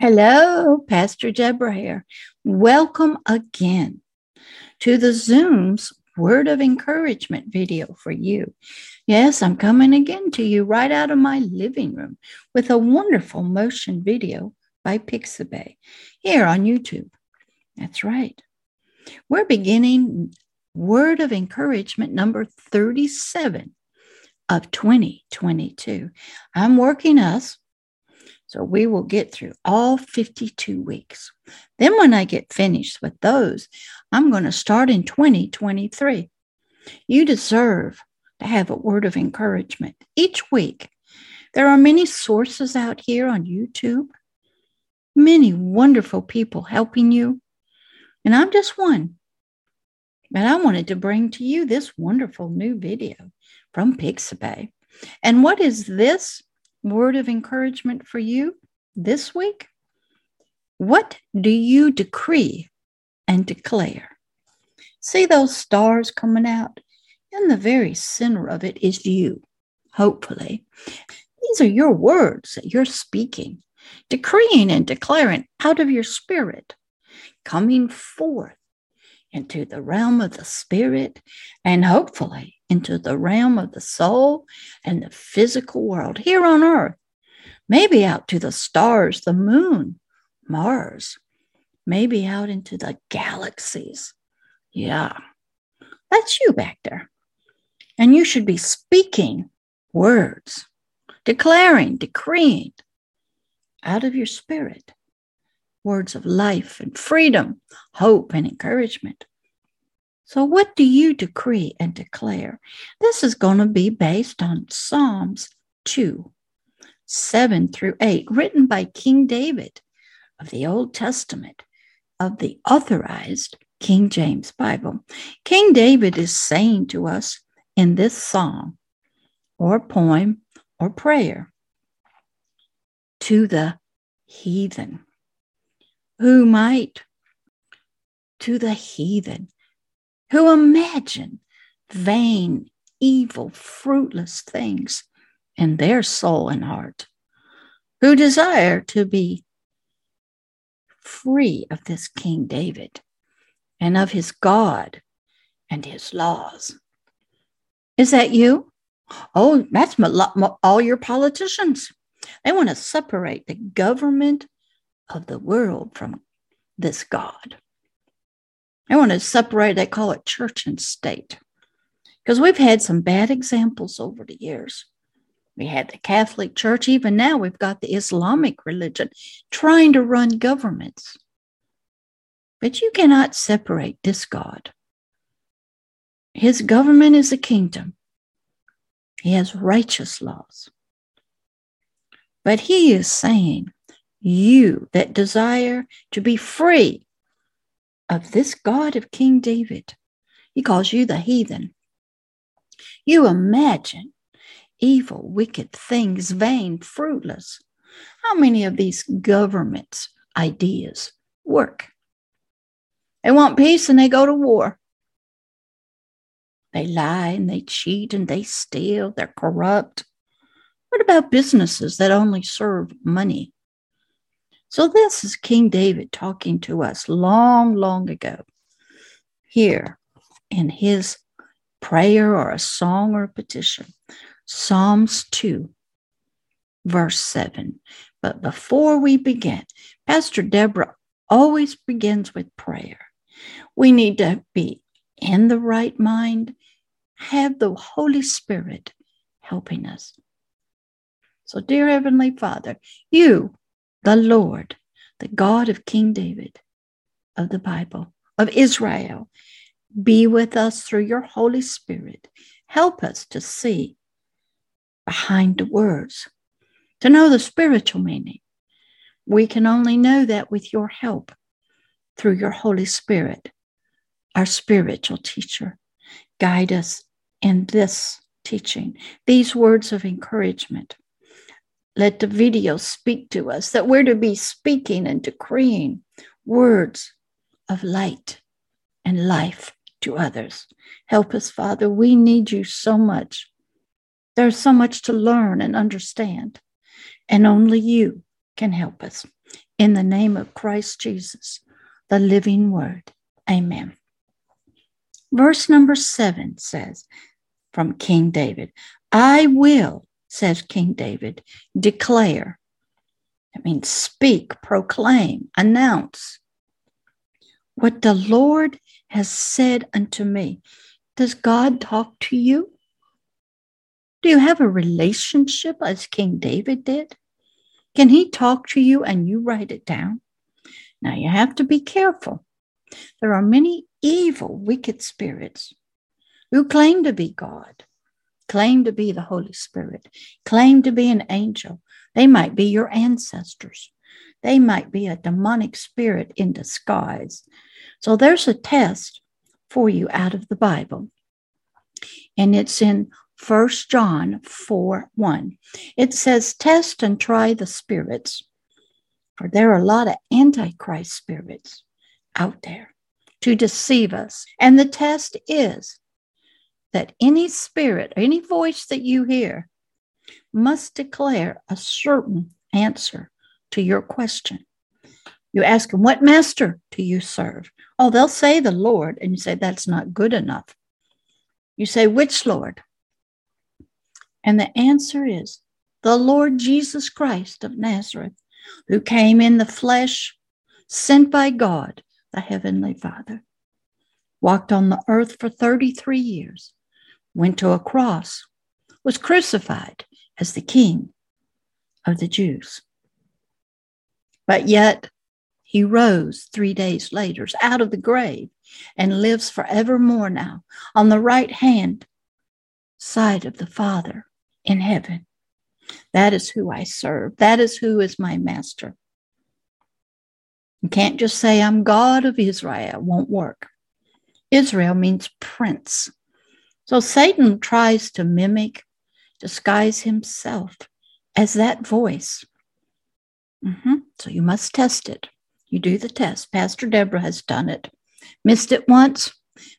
Hello, Pastor Deborah here. Welcome again to the Zoom's Word of Encouragement video for you. Yes, I'm coming again to you right out of my living room with a wonderful motion video by Pixabay here on YouTube. That's right. We're beginning Word of Encouragement number 37 of 2022. I'm working us. So we will get through all 52 weeks. Then when I get finished with those, I'm going to start in 2023. You deserve to have a word of encouragement each week. There are many sources out here on YouTube, many wonderful people helping you. And I'm just one. But I wanted to bring to you this wonderful new video from Pixabay. And what is this word of encouragement for you this week? What do you decree and declare? See those stars coming out? In the very center of it is you, hopefully. These are your words that you're speaking, decreeing and declaring out of your spirit, coming forth into the realm of the spirit and hopefully into the realm of the soul and the physical world here on earth, maybe out to the stars, the moon, Mars, maybe out into the galaxies. Yeah, that's you back there. And you should be speaking words, declaring, decreeing out of your spirit, words of life and freedom, hope and encouragement. So what do you decree and declare? This is going to be based on Psalms 2, 7 through 8, written by King David of the Old Testament of the Authorized King James Bible. King David is saying to us in this song or poem or prayer to the heathen. Who might? To the heathen. Who imagine vain, evil, fruitless things in their soul and heart, who desire to be free of this King David and of his God and his laws. Is that you? Oh, that's all your politicians. They want to separate the government of the world from this God. I want to separate, they call it church and state, because we've had some bad examples over the years. We had the Catholic Church. Even now we've got the Islamic religion trying to run governments. But you cannot separate this God. His government is a kingdom. He has righteous laws. But he is saying, you that desire to be free of this God of King David, he calls you the heathen. You imagine evil, wicked things, vain, fruitless. How many of these governments' ideas work? They want peace and they go to war. They lie and they cheat and they steal. They're corrupt. What about businesses that only serve money? So this is King David talking to us long, long ago here in his prayer or a song or a petition, Psalms 2, verse 7. But before we begin, Pastor Deborah always begins with prayer. We need to be in the right mind, have the Holy Spirit helping us. So dear Heavenly Father, you, the Lord, the God of King David, of the Bible, of Israel, be with us through your Holy Spirit. Help us to see behind the words, to know the spiritual meaning. We can only know that with your help, through your Holy Spirit, our spiritual teacher. Guide us in this teaching, these words of encouragement. Let the video speak to us that we're to be speaking and decreeing words of light and life to others. Help us, Father. We need you so much. There's so much to learn and understand, and only you can help us. In the name of Christ Jesus, the living word. Amen. Verse number 7 says, from King David, I will, says King David, declare. That means speak, proclaim, announce what the Lord has said unto me. Does God talk to you? Do you have a relationship as King David did? Can he talk to you and you write it down? Now you have to be careful. There are many evil, wicked spirits who claim to be God, claim to be the Holy Spirit, claim to be an angel. They might be your ancestors. They might be a demonic spirit in disguise. So there's a test for you out of the Bible. And it's in 1 John 4:1. It says, test and try the spirits, for there are a lot of antichrist spirits out there to deceive us. And the test is that any spirit, any voice that you hear, must declare a certain answer to your question. You ask them, what master do you serve? Oh, they'll say the Lord, and you say, that's not good enough. You say, which Lord? And the answer is the Lord Jesus Christ of Nazareth, who came in the flesh, sent by God, the Heavenly Father, walked on the earth for 33 years, went to a cross, was crucified as the King of the Jews. But yet he rose 3 days later out of the grave and lives forevermore now on the right hand side of the Father in heaven. That is who I serve. That is who is my master. You can't just say, I'm God of Israel. It won't work. Israel means prince. So Satan tries to mimic, disguise himself as that voice. So you must test it. You do the test. Pastor Deborah has done it. Missed it once,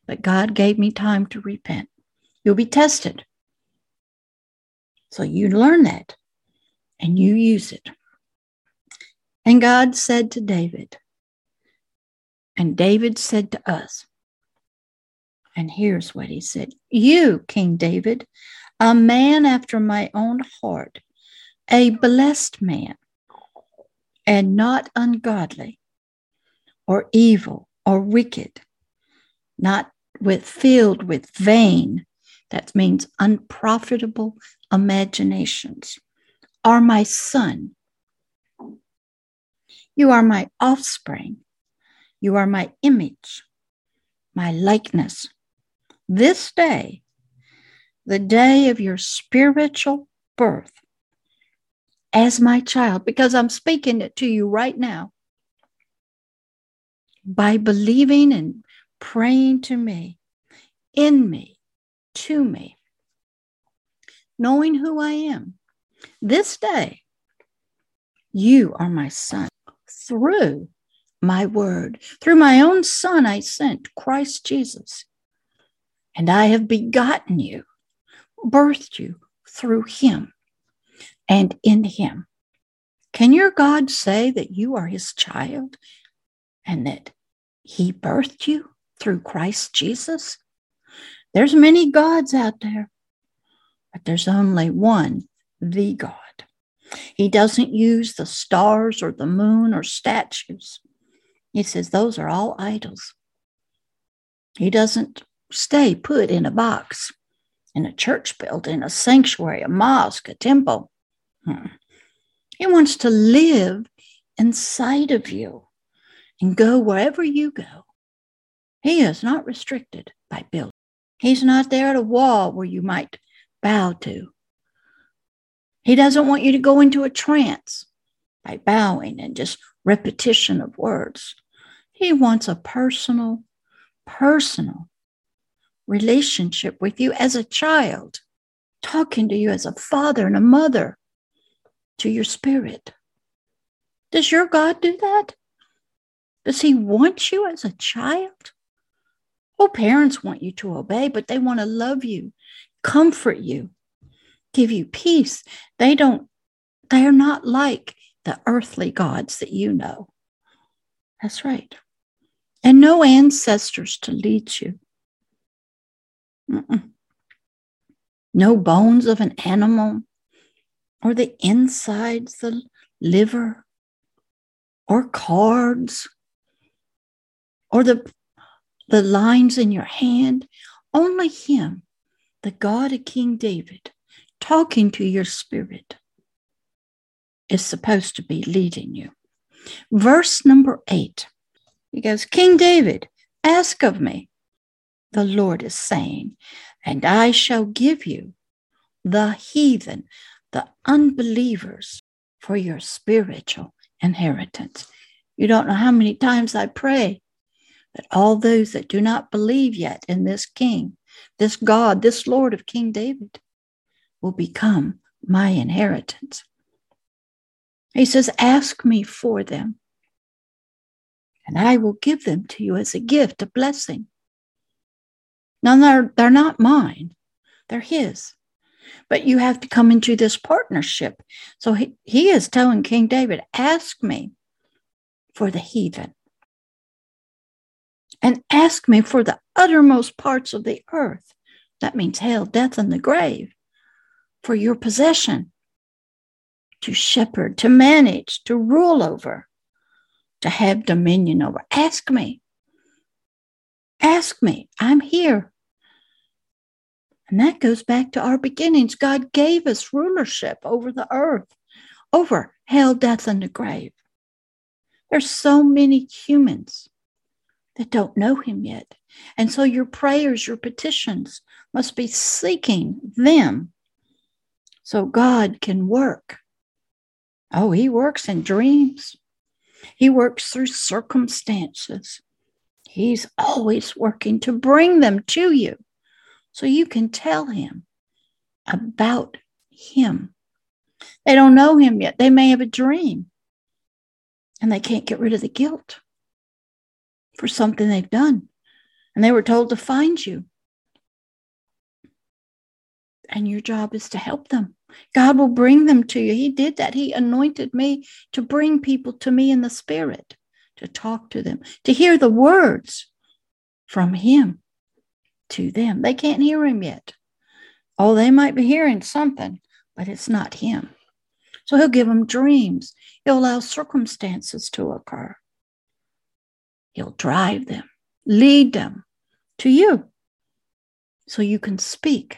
but God gave me time to repent. You'll be tested. So you learn that and you use it. And God said to David, and David said to us, and here's what he said, you, King David, a man after my own heart, a blessed man, and not ungodly, or evil, or wicked, not with filled with vain, that means unprofitable imaginations, are my son. You are my offspring. You are my image, my likeness. This day, the day of your spiritual birth, as my child, because I'm speaking it to you right now, by believing and praying to me, in me, to me, knowing who I am. This day, you are my son. Through my word, through my own son I sent, Christ Jesus, and I have begotten you, birthed you through him and in him. Can your God say that you are his child and that he birthed you through Christ Jesus? There's many gods out there, but there's only one, the God. He doesn't use the stars or the moon or statues. He says those are all idols. He doesn't stay put in a box, in a church building, a sanctuary, a mosque, a temple. He wants to live inside of you and go wherever you go. He is not restricted by building. He's not there at a wall where you might bow to. He doesn't want you to go into a trance by bowing and just repetition of words. He wants a personal relationship with you as a child, talking to you as a father and a mother to your spirit. Does your God do that? Does he want you as a child? Oh, parents want you to obey, but they want to love you, comfort you, give you peace. They are not like the earthly gods that you know. That's right. And no ancestors to lead you. Mm-mm. No bones of an animal, or the insides, the liver, or cards, or the lines in your hand. Only him, the God of King David, talking to your spirit, is supposed to be leading you. Verse number 8, he goes, King David, ask of me, the Lord is saying, and I shall give you the heathen, the unbelievers, for your spiritual inheritance. You don't know how many times I pray that all those that do not believe yet in this King, this God, this Lord of King David, will become my inheritance. He says, ask me for them, and I will give them to you as a gift, a blessing. Now, they're not mine. They're his. But you have to come into this partnership. So he is telling King David, ask me for the heathen. And ask me for the uttermost parts of the earth. That means hell, death, and the grave. For your possession. To shepherd, to manage, to rule over. To have dominion over. Ask me. Ask me. I'm here. And that goes back to our beginnings. God gave us rulership over the earth, over hell, death, and the grave. There's so many humans that don't know him yet. And so your prayers, your petitions must be seeking them so God can work. Oh, he works in dreams. He works through circumstances. He's always working to bring them to you so you can tell him about him. They don't know him yet. They may have a dream and they can't get rid of the guilt for something they've done. And they were told to find you. And your job is to help them. God will bring them to you. He did that. He anointed me to bring people to me in the spirit, to talk to them, to hear the words from him to them. They can't hear him yet. Oh, they might be hearing something, but it's not him. So he'll give them dreams. He'll allow circumstances to occur. He'll drive them, lead them to you so you can speak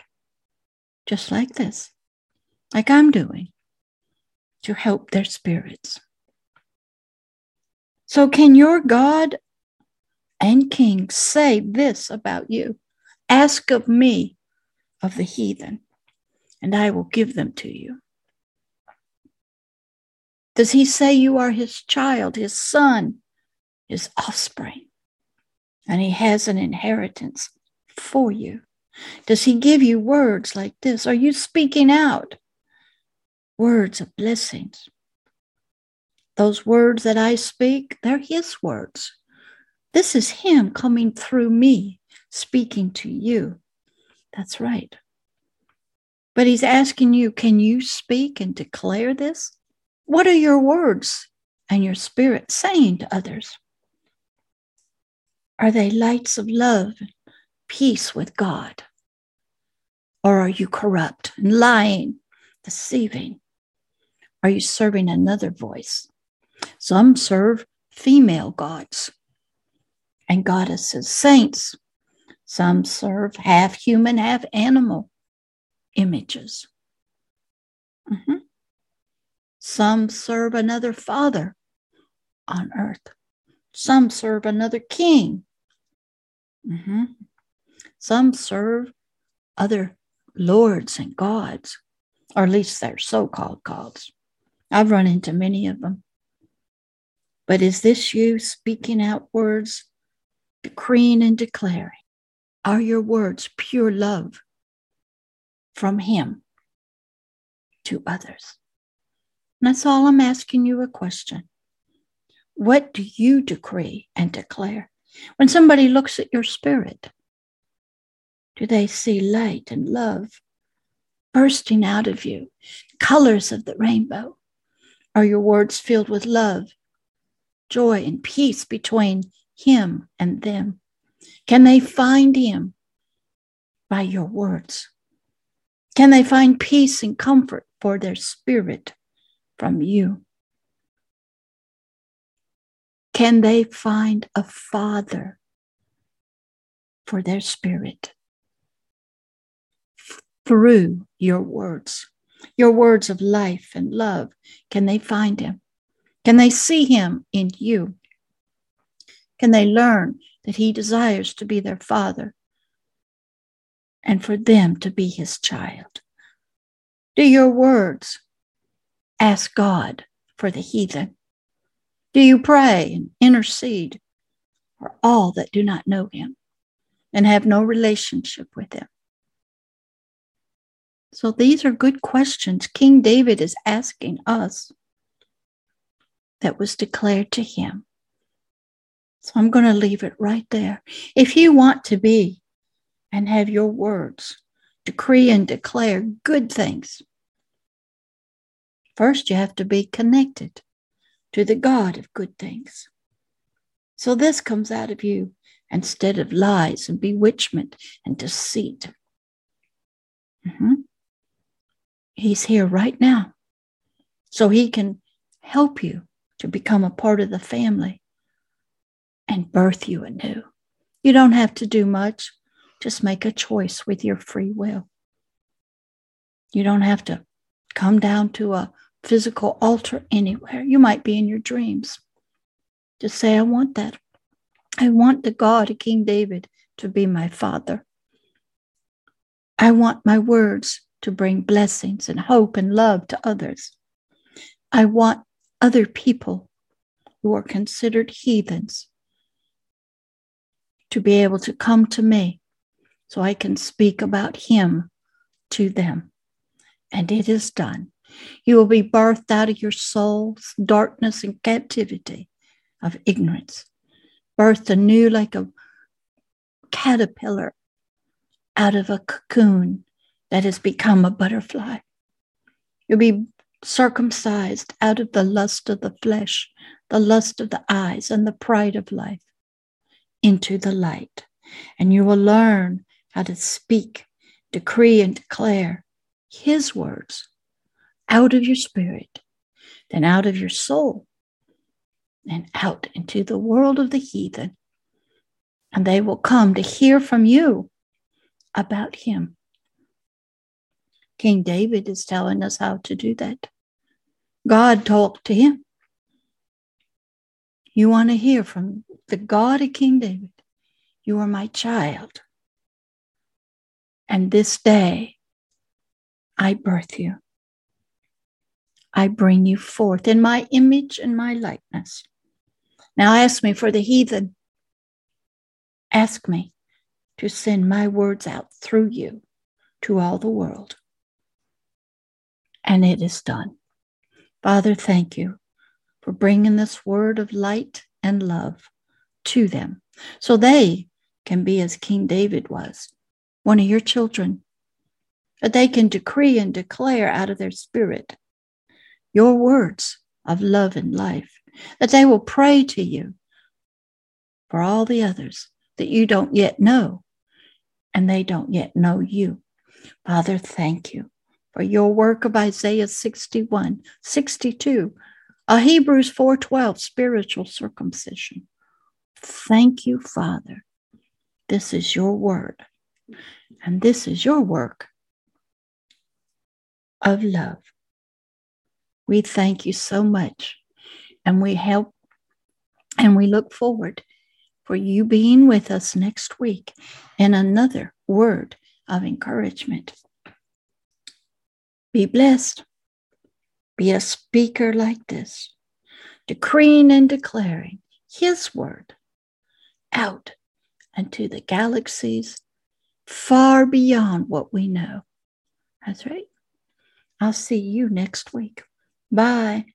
just like this, like I'm doing, to help their spirits. So can your God and King say this about you? Ask of me of the heathen, and I will give them to you. Does he say you are his child, his son, his offspring, and he has an inheritance for you? Does he give you words like this? Are you speaking out words of blessings? Those words that I speak, they're his words. This is him coming through me, speaking to you. That's right. But he's asking you, can you speak and declare this? What are your words and your spirit saying to others? Are they lights of love, peace with God? Or are you corrupt and lying, deceiving? Are you serving another voice? Some serve female gods and goddesses, saints. Some serve half human, half animal images. Mm-hmm. Some serve another father on earth. Some serve another king. Mm-hmm. Some serve other lords and gods, or at least they're so-called gods. I've run into many of them. But is this you speaking out words, decreeing and declaring? Are your words pure love from him to others? And that's all I'm asking you a question. What do you decree and declare? When somebody looks at your spirit, do they see light and love bursting out of you, colors of the rainbow, Are your words filled with love, joy, and peace between him and them? Can they find him by your words? Can they find peace and comfort for their spirit from you? Can they find a father for their spirit through your words of life and love? Can they find him? Can they see him in you? Can they learn that he desires to be their father and for them to be his child? Do your words ask God for the heathen? Do you pray and intercede for all that do not know him and have no relationship with him? So these are good questions King David is asking us that was declared to him. So I'm going to leave it right there. If you want to be and have your words decree and declare good things, first you have to be connected to the God of good things. So this comes out of you instead of lies and bewitchment and deceit. He's here right now, so he can help you to become a part of the family and birth you anew. You don't have to do much. Just make a choice with your free will. You don't have to come down to a physical altar anywhere. You might be in your dreams. Just say, I want that. I want the God of King David to be my father. I want my words to bring blessings and hope and love to others. I want other people who are considered heathens to be able to come to me so I can speak about him to them. And it is done. You will be birthed out of your soul's darkness and captivity of ignorance, birthed anew like a caterpillar out of a cocoon that has become a butterfly. You'll be circumcised out of the lust of the flesh, the lust of the eyes, and the pride of life into the light. And you will learn how to speak, decree, and declare his words out of your spirit, then out of your soul, and out into the world of the heathen. And they will come to hear from you about him. King David is telling us how to do that. God talked to him. You want to hear from the God of King David. You are my child. And this day, I birth you. I bring you forth in my image and my likeness. Now ask me for the heathen. Ask me to send my words out through you to all the world. And it is done. Father, thank you for bringing this word of light and love to them so they can be as King David was, one of your children, that they can decree and declare out of their spirit your words of love and life, that they will pray to you for all the others that you don't yet know, and they don't yet know you. Father, thank you for your work of Isaiah 61, 62, a Hebrews 4:12 spiritual circumcision. Thank you, Father. This is your word, and this is your work of love. We thank you so much, and we help, and we look forward for you being with us next week in another word of encouragement. Be blessed. Be a speaker like this, decreeing and declaring his word out into the galaxies far beyond what we know. That's right. I'll see you next week. Bye.